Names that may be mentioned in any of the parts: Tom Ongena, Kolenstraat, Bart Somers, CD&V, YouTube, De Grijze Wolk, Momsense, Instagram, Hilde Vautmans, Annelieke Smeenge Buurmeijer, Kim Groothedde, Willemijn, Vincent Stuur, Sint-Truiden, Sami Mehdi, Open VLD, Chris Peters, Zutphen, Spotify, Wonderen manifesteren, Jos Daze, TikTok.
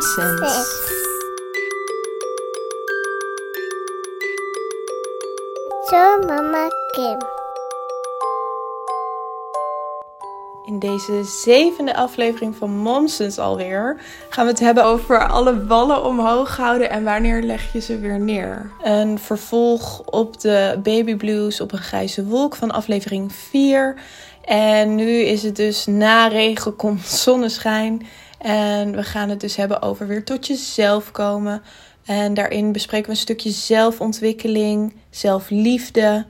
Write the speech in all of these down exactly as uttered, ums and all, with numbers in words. Momsense. Zo, mama Kim. In deze zevende aflevering van Momsense alweer gaan we het hebben over alle ballen omhoog houden en wanneer leg je ze weer neer. Een vervolg op de Baby Blues op een grijze wolk van aflevering vier. En nu is het dus na regen komt zonneschijn. En we gaan het dus hebben over weer tot jezelf komen. En daarin bespreken we een stukje zelfontwikkeling, zelfliefde.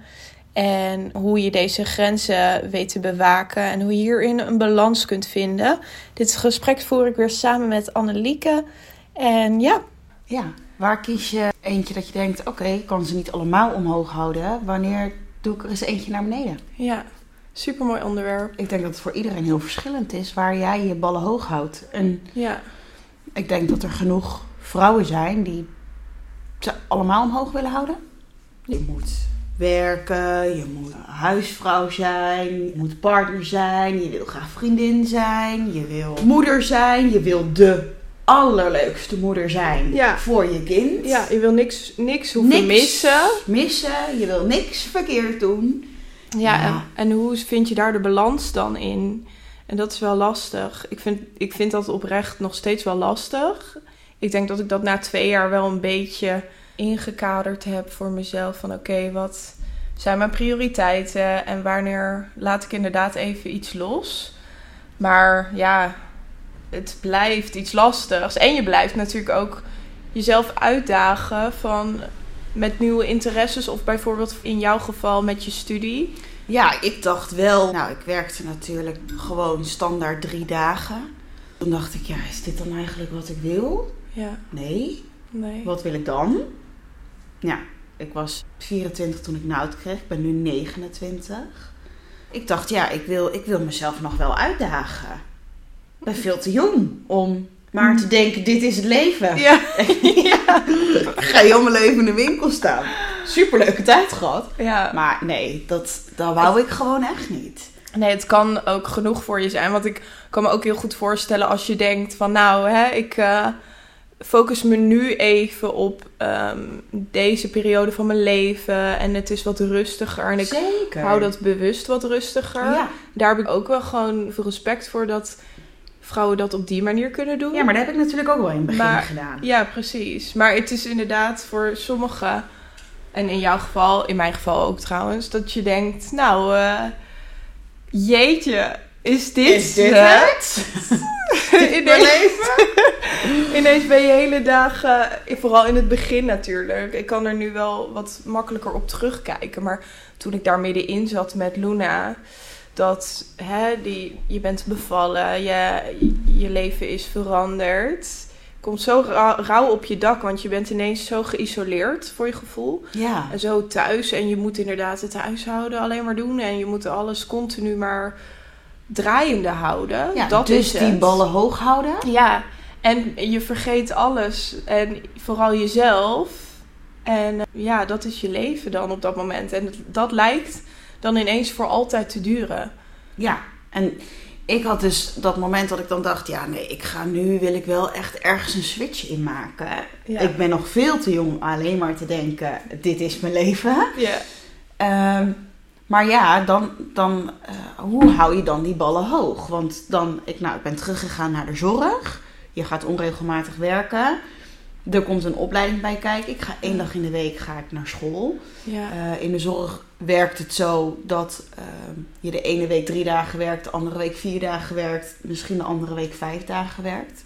En hoe je deze grenzen weet te bewaken en hoe je hierin een balans kunt vinden. Dit gesprek voer ik weer samen met Annelieke. En ja. Ja, waar kies je eentje dat je denkt, oké, okay, ik kan ze niet allemaal omhoog houden. Wanneer doe ik er eens eentje naar beneden? Ja, supermooi onderwerp. Ik denk dat het voor iedereen heel verschillend is waar jij je ballen hoog houdt. En ja. Ik denk dat er genoeg vrouwen zijn die ze allemaal omhoog willen houden. Je moet werken, je moet huisvrouw zijn, je moet partner zijn, je wil graag vriendin zijn, je wil moeder zijn, je wil de allerleukste moeder zijn ja. voor je kind. Ja, je wil niks, niks hoeven niks missen. missen. Je wil niks verkeerd doen. Ja, ja. En, en hoe vind je daar de balans dan in? En dat is wel lastig. Ik vind, ik vind dat oprecht nog steeds wel lastig. Ik denk dat ik dat na twee jaar wel een beetje ingekaderd heb voor mezelf. Van oké, okay, wat zijn mijn prioriteiten? En wanneer laat ik inderdaad even iets los? Maar ja, het blijft iets lastigs. En je blijft natuurlijk ook jezelf uitdagen van met nieuwe interesses. Of bijvoorbeeld in jouw geval met je studie. Ja, ik dacht wel. Nou, ik werkte natuurlijk gewoon standaard drie dagen. Toen dacht ik, ja, is dit dan eigenlijk wat ik wil? Ja. Nee. Nee. Wat wil ik dan? Ja, ik was vierentwintig toen ik Nout kreeg. Ik ben nu negenentwintig. Ik dacht, ja, ik wil, ik wil mezelf nog wel uitdagen. Ik ben veel te jong om maar te denken, dit is het leven. Ja. ja. Ik ga heel mijn leven in de winkel staan. Superleuke tijd gehad. Ja. Maar nee, dat, dat wou ik gewoon echt niet. Nee, het kan ook genoeg voor je zijn. Want ik kan me ook heel goed voorstellen als je denkt van nou, hè, ik uh, focus me nu even op um, deze periode van mijn leven. En het is wat rustiger. En ik Zeker. hou dat bewust wat rustiger. Ja. Daar heb ik ook wel gewoon veel respect voor dat vrouwen dat op die manier kunnen doen. Ja, maar dat heb ik natuurlijk ook wel in het begin maar, gedaan. Ja, precies. Maar het is inderdaad voor sommigen, en in jouw geval, in mijn geval ook trouwens, dat je denkt, nou... Uh, Jeetje, is dit, is dit het? het? Ineens, leven? Ineens ben je hele dagen, vooral in het begin natuurlijk. Ik kan er nu wel wat makkelijker op terugkijken. Maar toen ik daar middenin zat met Luna, dat hè, die, je bent bevallen, je, je leven is veranderd. Komt zo rauw op je dak, want je bent ineens zo geïsoleerd voor je gevoel. Ja. En zo thuis. En je moet inderdaad het huishouden alleen maar doen. En je moet alles continu maar draaiende houden. Ja, dat dus is die het. Ballen hoog houden. Ja, en je vergeet alles. En vooral jezelf. En ja, dat is je leven dan op dat moment. En dat lijkt dan ineens voor altijd te duren. Ja, en... Ik had dus dat moment dat ik dan dacht, ja nee, ik ga nu, wil ik wel echt ergens een switch in maken. Ja. Ik ben nog veel te jong om alleen maar te denken, dit is mijn leven. Ja. Um, maar ja, dan, dan uh, hoe hou je dan die ballen hoog? Want dan, ik, nou, ik ben teruggegaan naar de zorg. Je gaat onregelmatig werken. Er komt een opleiding bij kijken. Ik ga één dag in de week ga ik naar school. Ja. Uh, in de zorg werkt het zo dat uh, je de ene week drie dagen werkt, de andere week vier dagen werkt, misschien de andere week vijf dagen werkt.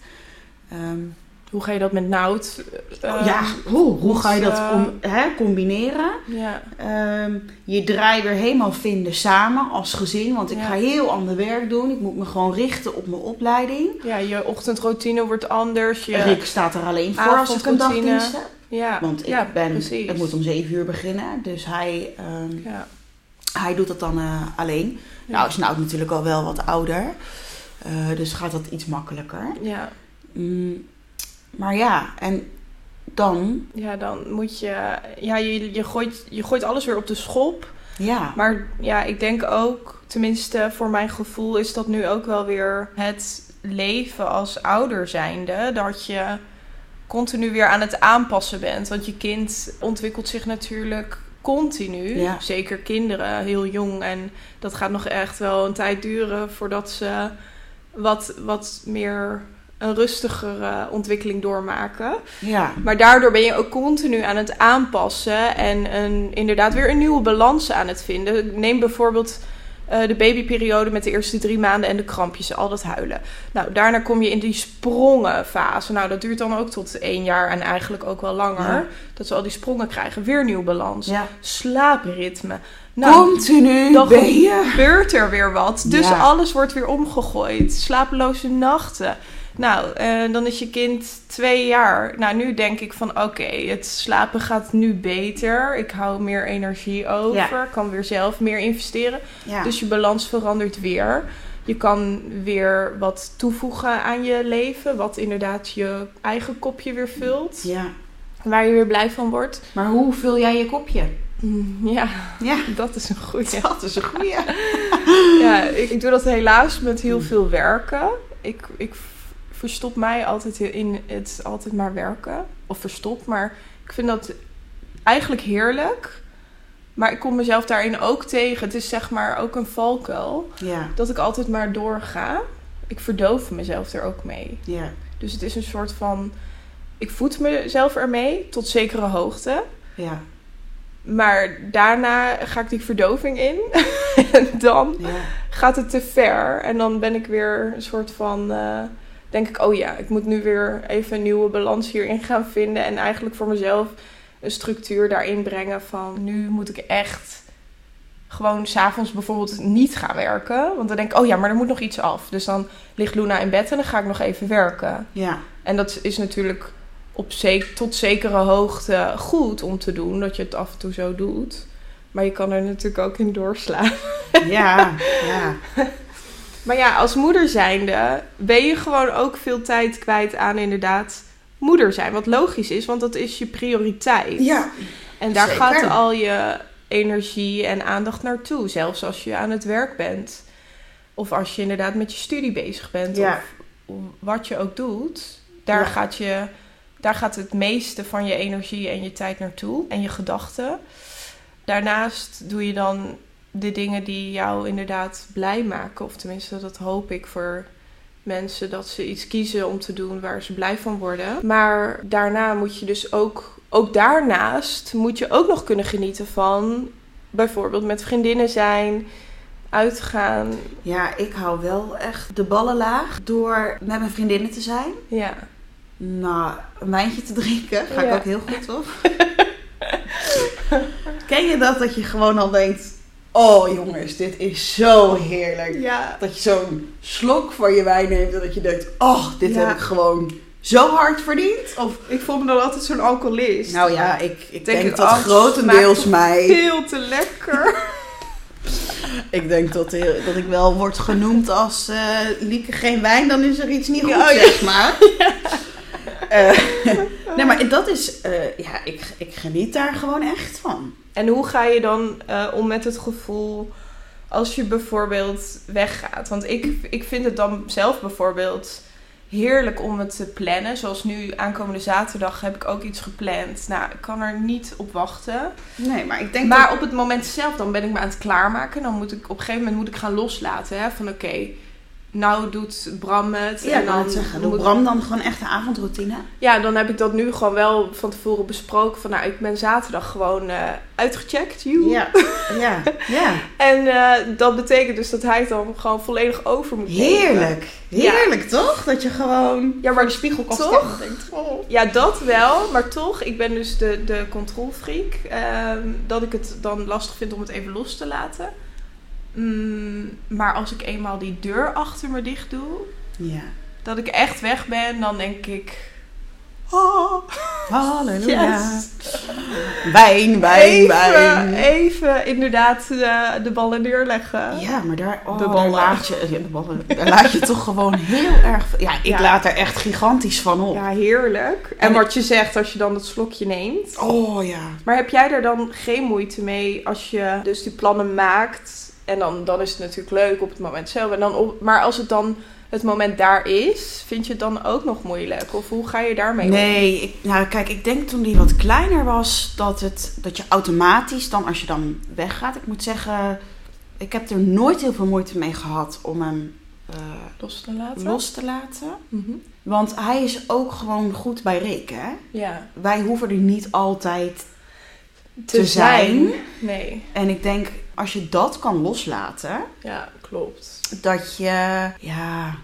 Um, hoe ga je dat met Nout? Uh, ja, hoe, hoe ga je dat com- hè, combineren? Ja. Um, je draai weer helemaal vinden samen als gezin, want ik ja. ga heel ander werk doen. Ik moet me gewoon richten op mijn opleiding. Ja, je ochtendroutine wordt anders. Je... Rick staat er alleen voor als ik een dagdienst heb. Ja, want ik ja, ben, precies. Het moet om zeven uur beginnen, dus hij, um, ja. hij doet dat dan uh, alleen. Ja. Nou is Nout natuurlijk al wel wat ouder, uh, dus gaat dat iets makkelijker. Ja. Mm, maar ja, en dan? Ja, dan moet je, ja, je, je, gooit, je gooit alles weer op de schop. Ja. Maar ja, ik denk ook, tenminste voor mijn gevoel is dat nu ook wel weer het leven als ouder zijnde, dat je continu weer aan het aanpassen bent. Want je kind ontwikkelt zich natuurlijk continu. Ja. Zeker kinderen, heel jong. En dat gaat nog echt wel een tijd duren voordat ze wat, wat meer een rustigere ontwikkeling doormaken. Ja. Maar daardoor ben je ook continu aan het aanpassen en een, inderdaad weer een nieuwe balans aan het vinden. Neem bijvoorbeeld uh, de babyperiode met de eerste drie maanden en de krampjes, al dat huilen. Nou, daarna kom je in die sprongenfase. Nou, dat duurt dan ook tot één jaar en eigenlijk ook wel langer. Ja. Dat ze al die sprongen krijgen. Weer nieuw balans. Ja. Slaapritme. Nou, continu dan gebeurt er weer wat. Dus ja, alles wordt weer omgegooid. Slapeloze nachten. Nou, uh, dan is je kind twee jaar. Nou, nu denk ik van oké, okay, het slapen gaat nu beter. Ik hou meer energie over. Ja. Kan weer zelf meer investeren. Ja. Dus je balans verandert weer. Je kan weer wat toevoegen aan je leven. Wat inderdaad je eigen kopje weer vult. Ja. Waar je weer blij van wordt. Maar hoe vul jij je kopje? Ja, ja, dat is een goeie. Dat is een goeie. Ja, ik, ik doe dat helaas met heel veel werken. Ik... ik verstop mij altijd in het altijd maar werken. Of verstop, maar ik vind dat eigenlijk heerlijk. Maar ik kom mezelf daarin ook tegen. Het is zeg maar ook een valkuil. Ja. Dat ik altijd maar doorga. Ik verdoof mezelf er ook mee. Ja. Dus het is een soort van... Ik voed mezelf ermee tot zekere hoogte. Ja. Maar daarna ga ik die verdoving in. En dan ja, gaat het te ver. En dan ben ik weer een soort van... Uh, denk ik, oh ja, ik moet nu weer even een nieuwe balans hierin gaan vinden. En eigenlijk voor mezelf een structuur daarin brengen van... nu moet ik echt gewoon 's avonds bijvoorbeeld niet gaan werken. Want dan denk ik, oh ja, maar er moet nog iets af. Dus dan ligt Luna in bed en dan ga ik nog even werken. Ja. En dat is natuurlijk op ze- tot zekere hoogte goed om te doen. Dat je het af en toe zo doet. Maar je kan er natuurlijk ook in doorslaan. Ja, ja. Maar ja, als moeder zijnde ben je gewoon ook veel tijd kwijt aan inderdaad moeder zijn. Wat logisch is, want dat is je prioriteit. Ja, en daar zeker gaat al je energie en aandacht naartoe. Zelfs als je aan het werk bent. Of als je inderdaad met je studie bezig bent. Ja. Of wat je ook doet. Daar, ja, gaat je, daar gaat het meeste van je energie en je tijd naartoe. En je gedachten. Daarnaast doe je dan... de dingen die jou inderdaad blij maken. Of tenminste, dat hoop ik voor mensen. Dat ze iets kiezen om te doen waar ze blij van worden. Maar daarna moet je dus ook... ook daarnaast moet je ook nog kunnen genieten van... bijvoorbeeld met vriendinnen zijn... uitgaan. Ja, ik hou wel echt de ballen laag door met mijn vriendinnen te zijn. Ja. Nou, een wijntje te drinken. Ga ja, ik ook heel goed op. Ken je dat? Dat je gewoon al denkt... oh jongens, dit is zo heerlijk. Ja. Dat je zo'n slok van je wijn neemt en dat je denkt... oh, dit ja, heb ik gewoon zo hard verdiend. Of ik voel me dan altijd zo'n alcoholist. Nou ja, ik, ik denk, denk dat oh, grotendeels mij... veel te lekker. Ik denk dat, dat ik wel word genoemd als... Uh, Lieke, geen wijn, dan is er iets niet goed, ja, zeg maar. Ja. Uh, nee, maar dat is... Uh, ja, ik, ik geniet daar gewoon echt van. En hoe ga je dan uh, om met het gevoel als je bijvoorbeeld weggaat? Want ik, ik vind het dan zelf bijvoorbeeld heerlijk om het te plannen. Zoals nu aankomende zaterdag heb ik ook iets gepland. Nou, ik kan er niet op wachten. Nee, maar ik denk Maar dat... op het moment zelf, dan ben ik me aan het klaarmaken. Dan moet ik op een gegeven moment moet ik gaan loslaten. Hè? Van oké, okay, nou doet Bram het. Ja, en dan het zeggen. Doet Bram dan gewoon echt een avondroutine? Ja, dan heb ik dat nu gewoon wel van tevoren besproken. Van nou, ik ben zaterdag gewoon uh, uitgecheckt. Joe. Ja, ja, ja. En uh, dat betekent dus dat hij het dan gewoon volledig over moet nemen. Heerlijk. Heerlijk, ja, toch? Dat je gewoon... ja, maar de spiegel kan toch? Denkt, oh. Ja, dat wel. Maar toch, ik ben dus de, de controlfreak. Uh, dat ik het dan lastig vind om het even los te laten. Mm, maar als ik eenmaal die deur achter me dicht doe... ja, dat ik echt weg ben, dan denk ik... oh, halleluja. Yes. Wijn, wijn, wijn. Even, even inderdaad de, de ballen neerleggen. Ja, maar daar, oh, de ballen. Daar, laat, je, de ballen, daar laat je toch gewoon heel erg... ja, ik ja, laat er echt gigantisch van op. Ja, heerlijk. En, en wat je zegt als je dan dat slokje neemt. Oh ja. Maar heb jij daar dan geen moeite mee als je dus die plannen maakt... en dan, dan is het natuurlijk leuk op het moment zelf. En dan op, maar als het dan het moment daar is, vind je het dan ook nog moeilijk? Of hoe ga je daarmee om? Nee, ik, nou kijk, ik denk toen die wat kleiner was, dat, het, dat je automatisch dan als je dan weggaat, ik moet zeggen, ik heb er nooit heel veel moeite mee gehad om hem uh, los te laten. Los te laten. Mm-hmm. Want hij is ook gewoon goed bij rekenen, hè? Ja. Wij hoeven er niet altijd te, te zijn. zijn. Nee. En ik denk, als je dat kan loslaten. Ja, klopt. Dat je, ja,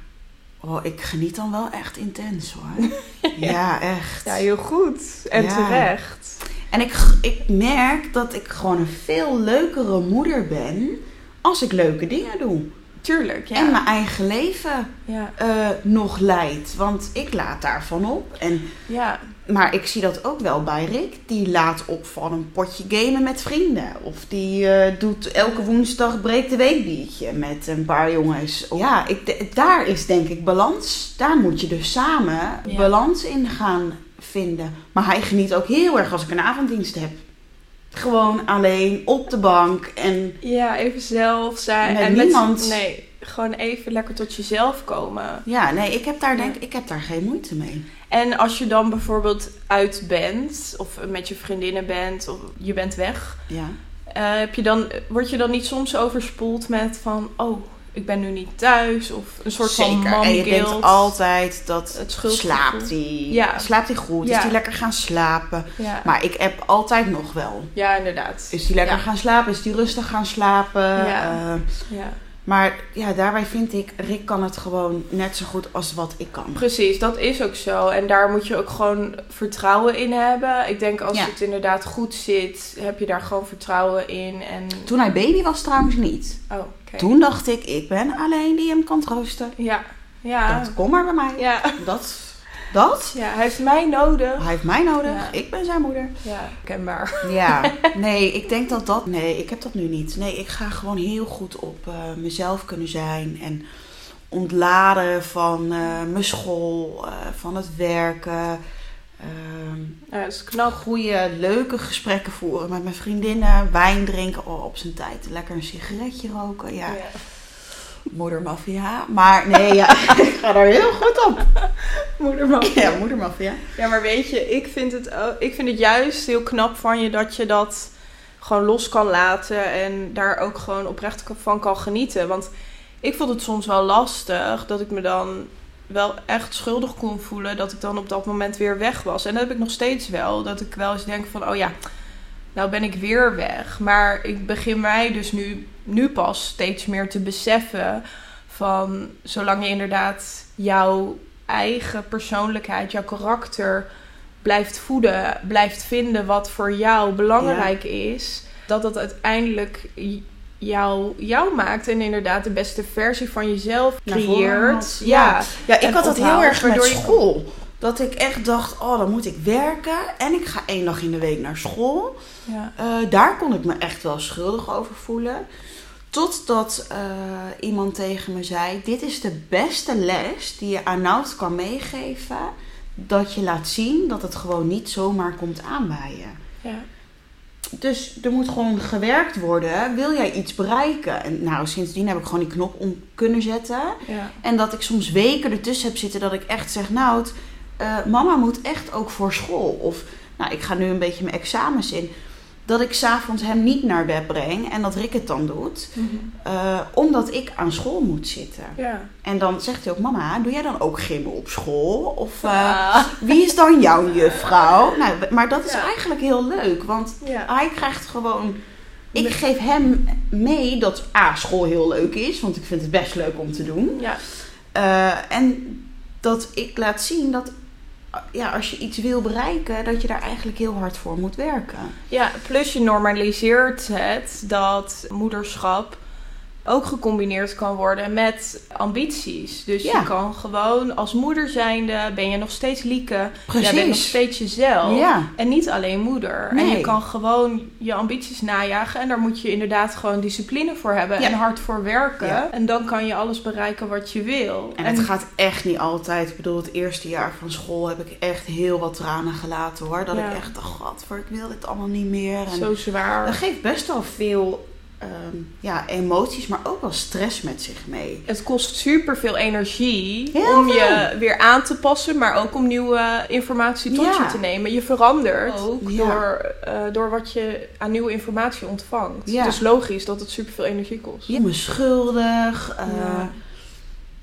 oh, ik geniet dan wel echt intens hoor. ja. ja, echt. Ja, heel goed. En ja. terecht. En ik, ik merk dat ik gewoon een veel leukere moeder ben als ik leuke dingen doe. Tuurlijk, ja. En mijn eigen leven ja. uh, nog leidt. Want ik laat daarvan op. En, ja. Maar ik zie dat ook wel bij Rick. Die laat op van een potje gamen met vrienden. Of die uh, doet elke woensdag breekt de week biertje met een paar jongens. Of, ja, ik, d- daar is denk ik balans. Daar moet je dus samen ja. balans in gaan vinden. Maar hij geniet ook heel erg als ik een avonddienst heb. Gewoon alleen op de bank en... Ja, even zelf zijn. Met en niemand. Met, nee, gewoon even lekker tot jezelf komen. Ja, nee, ik heb daar denk ik heb daar geen moeite mee. En als je dan bijvoorbeeld uit bent, of met je vriendinnen bent, of je bent weg. Ja. Uh, heb je dan, word je dan niet soms overspoeld met van, oh, ik ben nu niet thuis. Of een soort Zeker. van mom guilt. En je denkt altijd dat het slaapt hij. Ja. Slaapt hij goed? Ja. Is hij lekker gaan slapen? Ja. Maar ik app altijd nog wel. Ja, inderdaad. Is hij lekker ja. gaan slapen? Is hij rustig gaan slapen? Ja. Uh, ja. Maar ja, daarbij vind ik, Rick kan het gewoon net zo goed als wat ik kan. Precies, dat is ook zo. En daar moet je ook gewoon vertrouwen in hebben. Ik denk als ja. het inderdaad goed zit, heb je daar gewoon vertrouwen in. En... Toen hij baby was trouwens niet. Oh, okay. Toen dacht ik, ik ben alleen die hem kan troosten. Ja. ja. Dat kom maar bij mij. Ja. Dat... Dat? Ja, hij heeft mij nodig. Hij heeft mij nodig. Ja. Ik ben zijn moeder. Ja, kenbaar. Ja, nee, ik denk dat dat... Nee, ik heb dat nu niet. Nee, ik ga gewoon heel goed op uh, mezelf kunnen zijn. En ontladen van uh, mijn school, uh, van het werken. Uh, ja, dat is knap. Goede, leuke gesprekken voeren met mijn vriendinnen. Wijn drinken, oh, op zijn tijd. Lekker een sigaretje roken, ja. ja. Moedermafia. Maar nee, ja, ik ga daar heel goed op. Moedermafia. Ja, moedermafia. Ja, maar weet je, ik vind, het ook, ik vind het juist heel knap van je dat je dat gewoon los kan laten. En daar ook gewoon oprecht van kan genieten. Want ik vond het soms wel lastig dat ik me dan wel echt schuldig kon voelen. Dat ik dan op dat moment weer weg was. En dat heb ik nog steeds wel. Dat ik wel eens denk van, oh ja, nou ben ik weer weg. Maar ik begin mij dus nu... nu pas steeds meer te beseffen van zolang je inderdaad jouw eigen persoonlijkheid, jouw karakter blijft voeden, blijft vinden wat voor jou belangrijk ja. is, dat dat uiteindelijk jou, jou maakt en inderdaad de beste versie van jezelf creëert. Ja, ja. ja ik en had dat heel erg met school. Dat ik echt dacht, oh, dan moet ik werken en ik ga één dag in de week naar school. Ja. Uh, daar kon ik me echt wel schuldig over voelen. Totdat uh, iemand tegen me zei, dit is de beste les die je aan Nout kan meegeven. Dat je laat zien dat het gewoon niet zomaar komt aan bij je. Ja. Dus er moet gewoon gewerkt worden. Wil jij iets bereiken? En nou, sindsdien heb ik gewoon die knop om kunnen zetten. Ja. En dat ik soms weken ertussen heb zitten dat ik echt zeg, Nout... Uh, mama moet echt ook voor school. Of, nou, ik ga nu een beetje mijn examens in. Dat ik 's avonds hem niet naar bed breng. En dat Rick het dan doet. Mm-hmm. Uh, omdat ik aan school moet zitten. Ja. En dan zegt hij ook, mama, doe jij dan ook gym op school? Of uh, ah. wie is dan jouw juffrouw? Nou, maar dat is ja. eigenlijk heel leuk. Want ja. hij krijgt gewoon... Ik geef hem mee dat A, school heel leuk is. Want ik vind het best leuk om te doen. Ja. Uh, en dat ik laat zien dat... Ja, als je iets wil bereiken, dat je daar eigenlijk heel hard voor moet werken. Ja, plus je normaliseert het dat moederschap ook gecombineerd kan worden met ambities. Dus ja. je kan gewoon als moeder zijnde, ben je nog steeds Lieke. Precies. Jij bent nog steeds jezelf. Ja. En niet alleen moeder. Nee. En je kan gewoon je ambities najagen. En daar moet je inderdaad gewoon discipline voor hebben. Ja. En hard voor werken. Ja. En dan kan je alles bereiken wat je wil. En, en het gaat echt niet altijd. Ik bedoel, het eerste jaar van school heb ik echt heel wat tranen gelaten hoor. Dat ja. ik echt dacht, oh, godver, ik wil dit allemaal niet meer. En zo zwaar. Dat geeft best wel veel... Um, ja, emoties, maar ook wel stress met zich mee. Het kost superveel energie Heel om veel. je weer aan te passen, maar ook om nieuwe informatie tot ja. je te nemen. Je verandert ook ja. door, uh, door wat je aan nieuwe informatie ontvangt. Ja. Dus logisch dat het superveel energie kost. Je bent schuldig. Uh, ja.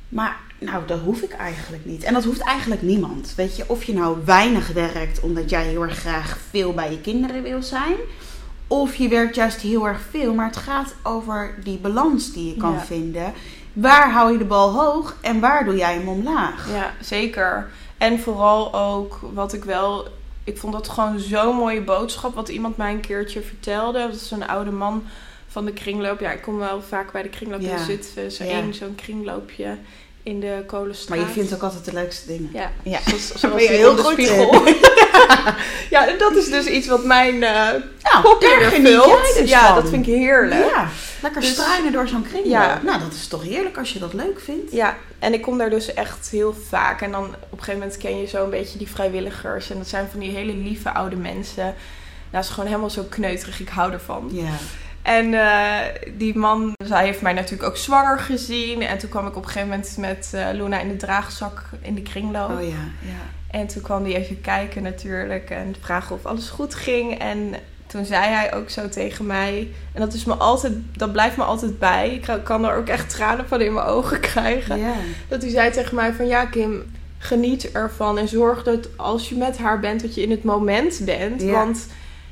Maar nou, dat hoef ik eigenlijk niet. En dat hoeft eigenlijk niemand. Weet je, of je nou weinig werkt omdat jij heel erg graag veel bij je kinderen wil zijn, of je werkt juist heel erg veel. Maar het gaat over die balans die je kan ja. vinden. Waar hou je de bal hoog en waar doe jij hem omlaag? Ja, zeker. En vooral ook wat ik wel... Ik vond dat gewoon zo'n mooie boodschap. Wat iemand mij een keertje vertelde. Dat is een oude man van de kringloop. Ja, ik kom wel vaak bij de kringloop ja. in Zutphen. Zo ja. één zo'n kringloopje in de Kolenstraat. Maar je vindt ook altijd de leukste dingen. Ja, ja. Zoals, zoals ben je heel de goed spiegel. Ja, dat is dus iets wat mijn uh, nou, kopje vult. Dus ja, van. Dat vind ik heerlijk. Ja, lekker dus, struinen door zo'n kringloop. Ja. Nou, dat is toch heerlijk als je dat leuk vindt. Ja, en ik kom daar dus echt heel vaak. En dan op een gegeven moment ken je zo een beetje die vrijwilligers. En dat zijn van die hele lieve oude mensen. Nou, dat is gewoon helemaal zo kneuterig. Ik hou ervan. Ja. En uh, die man, dus hij heeft mij natuurlijk ook zwanger gezien. En toen kwam ik op een gegeven moment met uh, Luna in de draagzak in de kringloop. Oh ja, ja. En toen kwam hij even kijken natuurlijk en vragen of alles goed ging. En toen zei hij ook zo tegen mij, en dat is me altijd, dat blijft me altijd bij. Ik kan er ook echt tranen van in mijn ogen krijgen. Yeah. Dat hij zei tegen mij van ja, Kim, geniet ervan en zorg dat als je met haar bent, dat je in het moment bent. Yeah. Want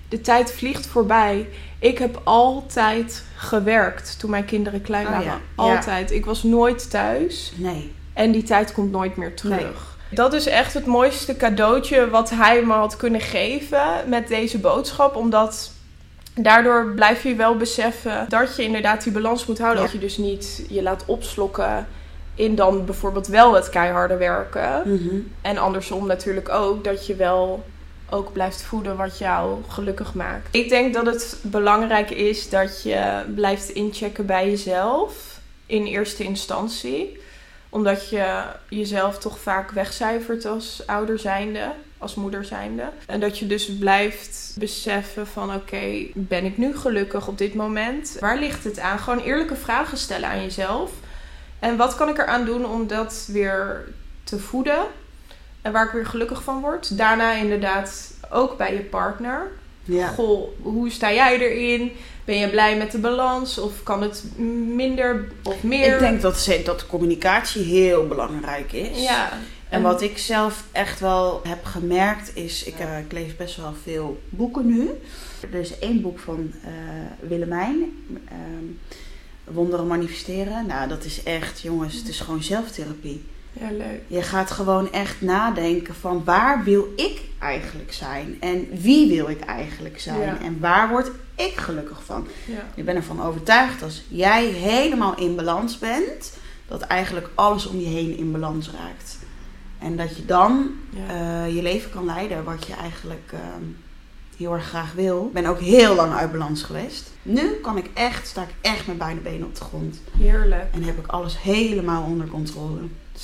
de tijd vliegt voorbij. Ik heb altijd gewerkt toen mijn kinderen klein waren. Oh ja, altijd. Ja. Ik was nooit thuis. Nee. En die tijd komt nooit meer terug. Nee. Dat is echt het mooiste cadeautje wat hij me had kunnen geven met deze boodschap. Omdat daardoor blijf je wel beseffen dat je inderdaad die balans moet houden. Ja. Dat je dus niet je laat opslokken in dan bijvoorbeeld wel het keiharde werken. Mm-hmm. En andersom natuurlijk ook dat je wel ook blijft voeden wat jou gelukkig maakt. Ik denk dat het belangrijk is dat je blijft inchecken bij jezelf in eerste instantie. Omdat je jezelf toch vaak wegcijfert als ouder zijnde, als moeder zijnde. En dat je dus blijft beseffen van oké, okay, ben ik nu gelukkig op dit moment? Waar ligt het aan? Gewoon eerlijke vragen stellen aan jezelf. En wat kan ik eraan doen om dat weer te voeden? En waar ik weer gelukkig van word. Daarna inderdaad ook bij je partner. Ja. Goh, hoe sta jij erin? Ben je blij met de balans? Of kan het minder of meer? Ik denk dat, ze, dat communicatie heel belangrijk is. Ja. En wat ik zelf echt wel heb gemerkt is, ik, uh, ik lees best wel veel boeken nu. Er is één boek van uh, Willemijn. Uh, Wonderen manifesteren. Nou, dat is echt, jongens, het is gewoon zelftherapie. Ja, leuk. Je gaat gewoon echt nadenken van waar wil ik eigenlijk zijn? En wie wil ik eigenlijk zijn? Ja. En waar word ik gelukkig van? Ja. Ik ben ervan overtuigd als jij helemaal in balans bent, dat eigenlijk alles om je heen in balans raakt. En dat je dan ja. uh, je leven kan leiden wat je eigenlijk uh, heel erg graag wil. Ik ben ook heel lang uit balans geweest. Nu kan ik echt, sta ik echt met beide benen op de grond. Heerlijk. En heb ik alles helemaal onder controle.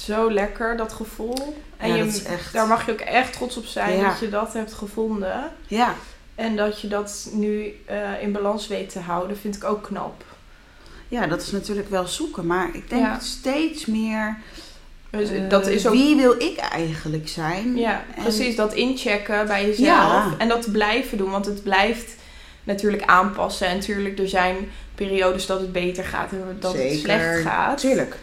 Zo lekker, dat gevoel. En ja, je, dat is echt, daar mag je ook echt trots op zijn ja. dat je dat hebt gevonden. Ja. En dat je dat nu uh, in balans weet te houden, vind ik ook knap. Ja, dat is natuurlijk wel zoeken. Maar ik denk ja. steeds meer, uh, dat is ook, wie wil ik eigenlijk zijn? Ja, en precies, dat inchecken bij jezelf. Ja. En dat blijven doen, want het blijft natuurlijk aanpassen. En natuurlijk, er zijn periodes dat het beter gaat en dat Zeker. het slecht gaat. Tuurlijk.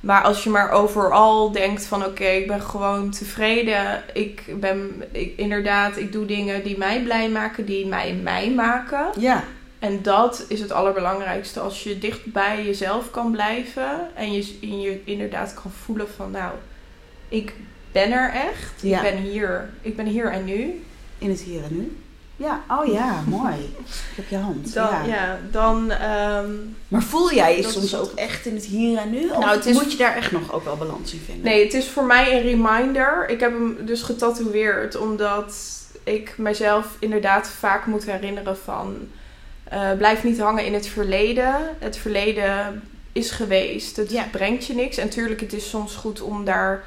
Maar als je maar overal denkt van oké, okay, ik ben gewoon tevreden. Ik ben ik, inderdaad, ik doe dingen die mij blij maken, die mij mij maken. Ja. En dat is het allerbelangrijkste. Als je dicht bij jezelf kan blijven en je, in je inderdaad kan voelen van nou, ik ben er echt. Ja. Ik ben hier. Ik ben hier en nu. In het hier en nu. Ja, oh ja, mooi. Ik heb je hand. Dan, ja. ja, dan... Um, maar voel jij je soms ook echt in het hier en nu? Of nou, het is, moet je daar echt nog ook wel balans in vinden? Nee, het is voor mij een reminder. Ik heb hem dus getatoeëerd, omdat ik mezelf inderdaad vaak moet herinneren van, Uh, blijf niet hangen in het verleden. Het verleden is geweest. Het ja. brengt je niks. En tuurlijk, het is soms goed om daar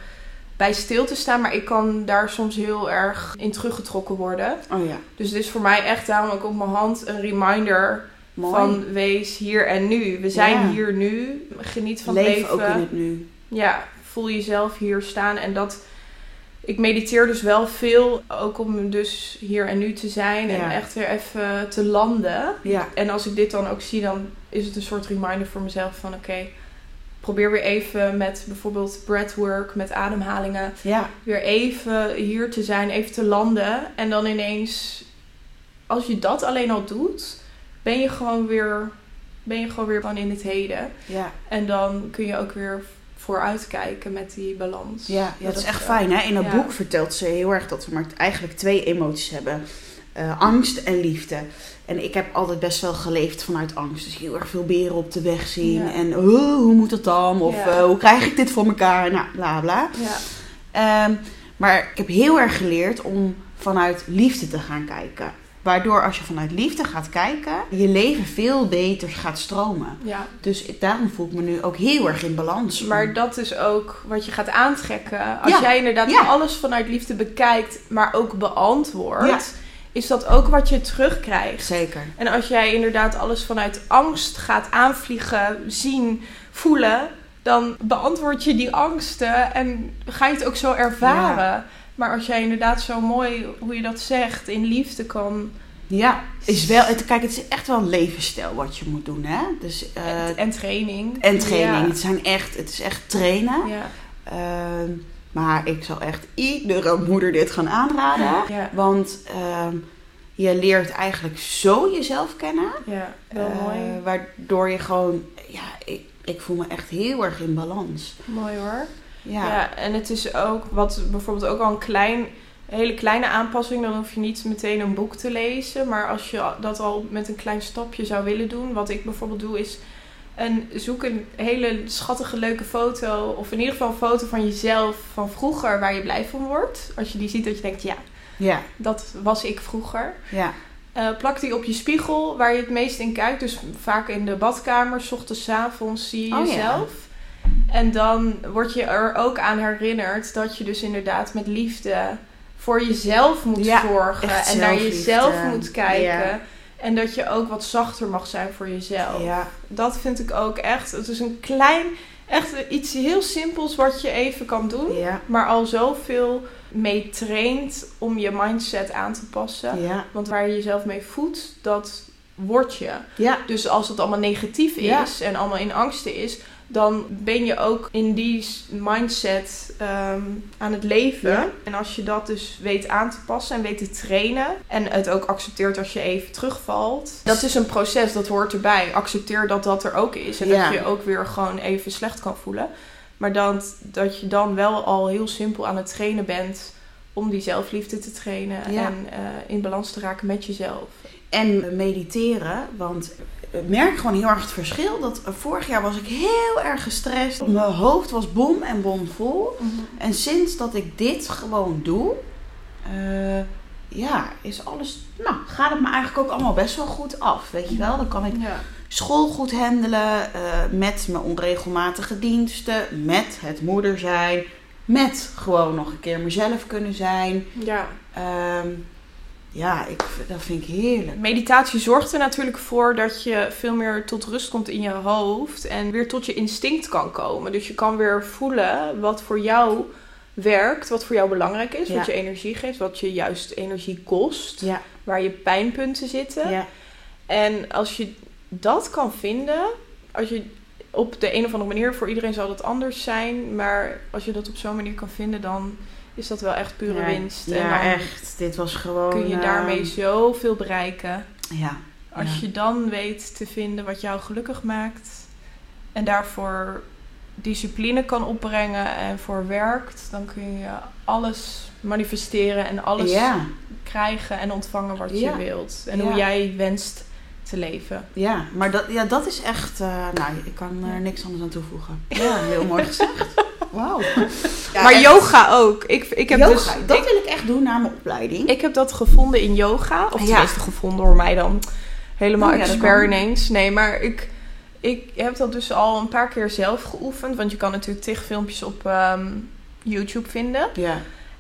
bij stil te staan, maar ik kan daar soms heel erg in teruggetrokken worden. Oh ja. Dus het is voor mij echt daarom ook op mijn hand een reminder Mooi. Van wees hier en nu. We zijn ja. hier nu. Geniet van het leven. Leef ook in het nu. Ja, voel jezelf hier staan. En dat... Ik mediteer dus wel veel. Ook om dus hier en nu te zijn. Ja. En echt weer even te landen. Ja. En als ik dit dan ook zie, dan is het een soort reminder voor mezelf van... Oké, okay, probeer weer even met bijvoorbeeld breathwork, met ademhalingen. Ja. Weer even hier te zijn, even te landen. En dan ineens... Als je dat alleen al doet... Ben je gewoon weer, ben je gewoon weer van in het heden. Ja. En dan kun je ook weer vooruitkijken met die balans. Ja, ja dat, dat is echt fijn. Hè? In dat ja. boek vertelt ze heel erg dat we maar eigenlijk twee emoties hebben. Uh, angst en liefde. En ik heb altijd best wel geleefd vanuit angst. Dus heel erg veel beren op de weg zien. Ja. En oh, hoe moet dat dan? Of ja. uh, hoe krijg ik dit voor elkaar? Nou, bla bla. Ja. Um, maar ik heb heel erg geleerd om vanuit liefde te gaan kijken. Waardoor als je vanuit liefde gaat kijken, je leven veel beter gaat stromen. Ja. Dus daarom voel ik me nu ook heel erg in balans. Maar dat is ook wat je gaat aantrekken. Als ja. jij inderdaad ja. alles vanuit liefde bekijkt, maar ook beantwoordt, ja. is dat ook wat je terugkrijgt. Zeker. En als jij inderdaad alles vanuit angst gaat aanvliegen, zien, voelen, dan beantwoord je die angsten en ga je het ook zo ervaren. Ja. Maar als jij inderdaad zo mooi, hoe je dat zegt, in liefde kan... Ja, is wel, het, kijk, het is echt wel een levensstijl wat je moet doen, hè? Dus, uh, en, en training. En training. Ja. Het, zijn echt, het is echt trainen. Ja. Uh, maar ik zal echt iedere moeder dit gaan aanraden. Ja. Want uh, je leert eigenlijk zo jezelf kennen. Ja, wel uh, mooi. Waardoor je gewoon... Ja, ik, ik voel me echt heel erg in balans. Mooi hoor. Ja. ja, en het is ook, wat bijvoorbeeld ook al een klein, hele kleine aanpassing, dan hoef je niet meteen een boek te lezen. Maar als je dat al met een klein stapje zou willen doen, wat ik bijvoorbeeld doe is, een, zoek een hele schattige leuke foto, of in ieder geval een foto van jezelf van vroeger waar je blij van wordt. Als je die ziet dat je denkt, ja, ja. dat was ik vroeger. Ja. Uh, plak die op je spiegel waar je het meest in kijkt, dus vaak in de badkamer, 's ochtends, 's avonds zie je oh, jezelf. Ja. En dan word je er ook aan herinnerd dat je dus inderdaad met liefde voor jezelf moet ja, zorgen. En naar jezelf moet kijken. Ja. En dat je ook wat zachter mag zijn voor jezelf. Ja. Dat vind ik ook echt. Het is een klein, echt iets heel simpels wat je even kan doen. Ja. Maar al zoveel mee traint om je mindset aan te passen. Ja. Want waar je jezelf mee voedt, dat word je. Ja. Dus als het allemaal negatief is ja. en allemaal in angsten is... Dan ben je ook in die mindset um, aan het leven. Ja. En als je dat dus weet aan te passen en weet te trainen. En het ook accepteert als je even terugvalt. Dat is een proces, dat hoort erbij. Accepteer dat dat er ook is. En ja. dat je ook weer gewoon even slecht kan voelen. Maar dat, dat je dan wel al heel simpel aan het trainen bent. Om die zelfliefde te trainen. Ja. En uh, in balans te raken met jezelf. En mediteren, want... Ik merk gewoon heel erg het verschil. Dat vorig jaar was ik heel erg gestrest. Mijn hoofd was bom en bom vol. Mm-hmm. En sinds dat ik dit gewoon doe... Uh, ja, is alles... Nou, gaat het me eigenlijk ook allemaal best wel goed af. Weet je wel? Dan kan ik ja. school goed handelen. Uh, met mijn onregelmatige diensten. Met het moeder zijn. Met gewoon nog een keer mezelf kunnen zijn. Ja. Um, Ja, ik, dat vind ik heerlijk. Meditatie zorgt er natuurlijk voor dat je veel meer tot rust komt in je hoofd. En weer tot je instinct kan komen. Dus je kan weer voelen wat voor jou werkt. Wat voor jou belangrijk is. Ja. Wat je energie geeft. Wat je juist energie kost. Ja. Waar je pijnpunten zitten. Ja. En als je dat kan vinden. Als je op de een of andere manier. Voor iedereen zal dat anders zijn. Maar als je dat op zo'n manier kan vinden dan... is dat wel echt pure ja, winst. Ja, en echt. Dit was gewoon... kun je daarmee zoveel bereiken. Ja. Als ja. je dan weet te vinden wat jou gelukkig maakt... en daarvoor discipline kan opbrengen en voor werkt... dan kun je alles manifesteren en alles ja. krijgen en ontvangen wat ja. je wilt. En ja. hoe jij wenst te leven. Ja, maar dat, ja, dat is echt... Uh, nou, ik kan er niks anders aan toevoegen. Ja, heel mooi gezegd. Wauw. Ja, maar echt. Yoga ook. Ik, ik heb yoga, dus, dat ik, wil ik echt doen na mijn opleiding. Ik heb dat gevonden in yoga. Of tenminste ja. gevonden door mij dan. Helemaal oh, expert ineens. Ja, nee, maar ik, ik heb dat dus al een paar keer zelf geoefend. Want je kan natuurlijk tig filmpjes op um, YouTube vinden. Ja.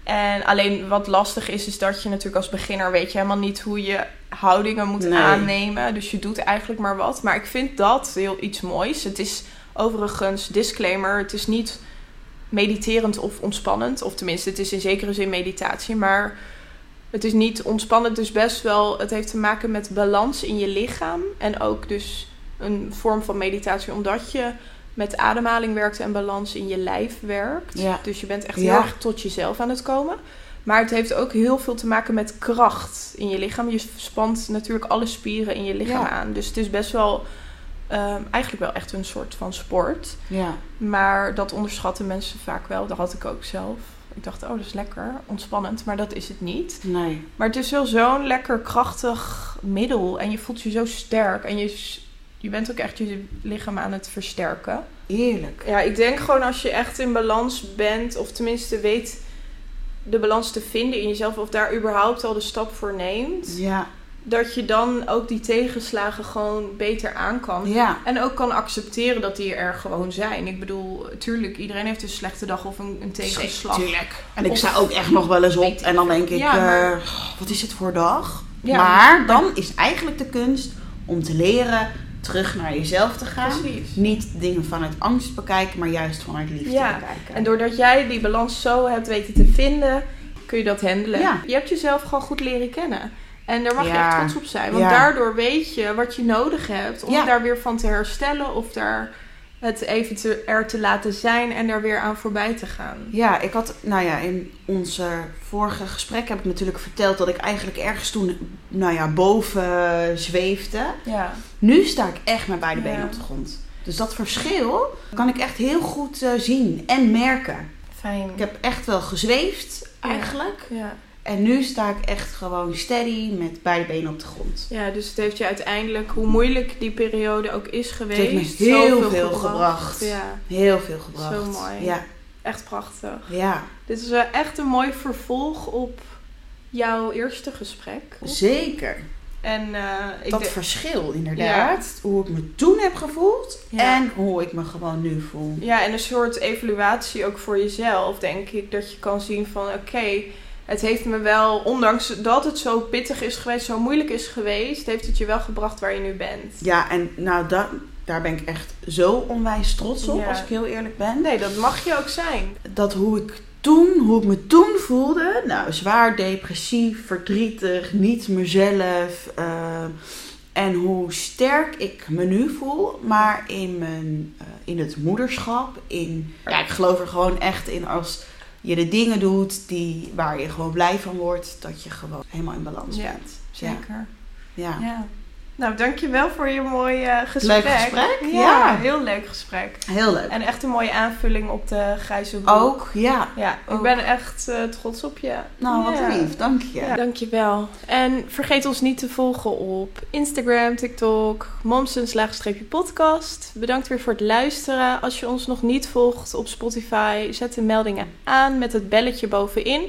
En alleen wat lastig is, is dat je natuurlijk als beginner weet je helemaal niet hoe je houdingen moet nee. aannemen. Dus je doet eigenlijk maar wat. Maar ik vind dat heel iets moois. Het is overigens, disclaimer, het is niet mediterend of ontspannend. Of tenminste, het is in zekere zin meditatie. Maar het is niet ontspannend, dus best wel, het heeft te maken met balans in je lichaam. En ook dus een vorm van meditatie, omdat je met ademhaling werkt en balans in je lijf werkt. Ja. Dus je bent echt heel ja. erg tot jezelf aan het komen. Maar het heeft ook heel veel te maken met kracht in je lichaam. Je spant natuurlijk alle spieren in je lichaam ja. aan. Dus het is best wel, um, eigenlijk wel echt een soort van sport. Ja. Maar dat onderschatten mensen vaak wel. Dat had ik ook zelf. Ik dacht, oh, dat is lekker, ontspannend. Maar dat is het niet. Nee. Maar het is wel zo'n lekker krachtig middel. En je voelt je zo sterk. En je... Je bent ook echt je lichaam aan het versterken. Heerlijk. Ja, ik denk gewoon als je echt in balans bent... of tenminste weet de balans te vinden in jezelf... of daar überhaupt al de stap voor neemt... Ja. Dat je dan ook die tegenslagen gewoon beter aan kan. Ja. En ook kan accepteren dat die er gewoon zijn. Ik bedoel, tuurlijk, iedereen heeft een slechte dag of een, een tegenslag. Tuurlijk. En ik of, sta ook echt nog wel eens op en dan denk ik... Ja, maar, uh, wat is het voor dag? Ja, maar dan maar, is eigenlijk de kunst om te leren... terug naar jezelf te gaan. Precies. Niet dingen vanuit angst bekijken, maar juist vanuit liefde ja. bekijken. En doordat jij die balans zo hebt weten te vinden, kun je dat handelen. Ja. Je hebt jezelf gewoon goed leren kennen. En daar mag ja. je echt trots op zijn. Want ja. daardoor weet je wat je nodig hebt om ja. daar weer van te herstellen of daar het even te, er te laten zijn en daar weer aan voorbij te gaan. Ja, ik had, nou ja, in onze vorige gesprek heb ik natuurlijk verteld dat ik eigenlijk ergens toen, nou ja, boven zweefde. Ja. Nu sta ik echt met beide ja. benen op de grond. Dus dat verschil kan ik echt heel goed uh, zien en merken. Fijn. Ik heb echt wel gezweefd eigenlijk. Ja. Ja. En nu sta ik echt gewoon steady met beide benen op de grond. Ja, dus het heeft je uiteindelijk, hoe moeilijk die periode ook is geweest... Het heeft me heel veel gebracht. gebracht. Ja. Heel veel gebracht. Zo mooi. Ja. Echt prachtig. Ja. Dit is echt een mooi vervolg op jouw eerste gesprek. Zeker. En, uh, ik dat de... verschil inderdaad. Ja. Hoe ik me toen heb gevoeld ja. en hoe ik me gewoon nu voel. Ja, en een soort evaluatie ook voor jezelf, denk ik. Dat je kan zien van, oké... Okay, het heeft me wel, ondanks dat het zo pittig is geweest, zo moeilijk is geweest, heeft het je wel gebracht waar je nu bent. Ja, en nou, da- daar ben ik echt zo onwijs trots op, ja. als ik heel eerlijk ben. Nee, dat mag je ook zijn. Dat hoe ik toen, hoe ik me toen voelde, nou, zwaar depressief, verdrietig, niet mezelf. Uh, en hoe sterk ik me nu voel, maar in, mijn, uh, in het moederschap, in, ja, ik geloof er gewoon echt in als... je de dingen doet die, waar je gewoon blij van wordt. Dat je gewoon helemaal in balans ja, bent. Zeker. Ja. Ja. ja. Nou, dankjewel voor je mooie gesprek. Leuk gesprek. Ja, ja, heel leuk gesprek. Heel leuk. En echt een mooie aanvulling op de grijze broek. Ook, ja. ja ook. Ik ben echt uh, trots op je. Nou, wat ja. lief. Dank je. Ja, dankjewel. En vergeet ons niet te volgen op Instagram, TikTok, momsense-podcast. Bedankt weer voor het luisteren. Als je ons nog niet volgt op Spotify, zet de meldingen aan met het belletje bovenin.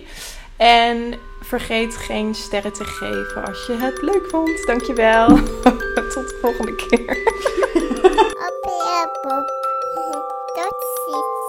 En vergeet geen sterren te geven als je het leuk vond. Dankjewel. Tot de volgende keer. Appie, appie. Tot ziens.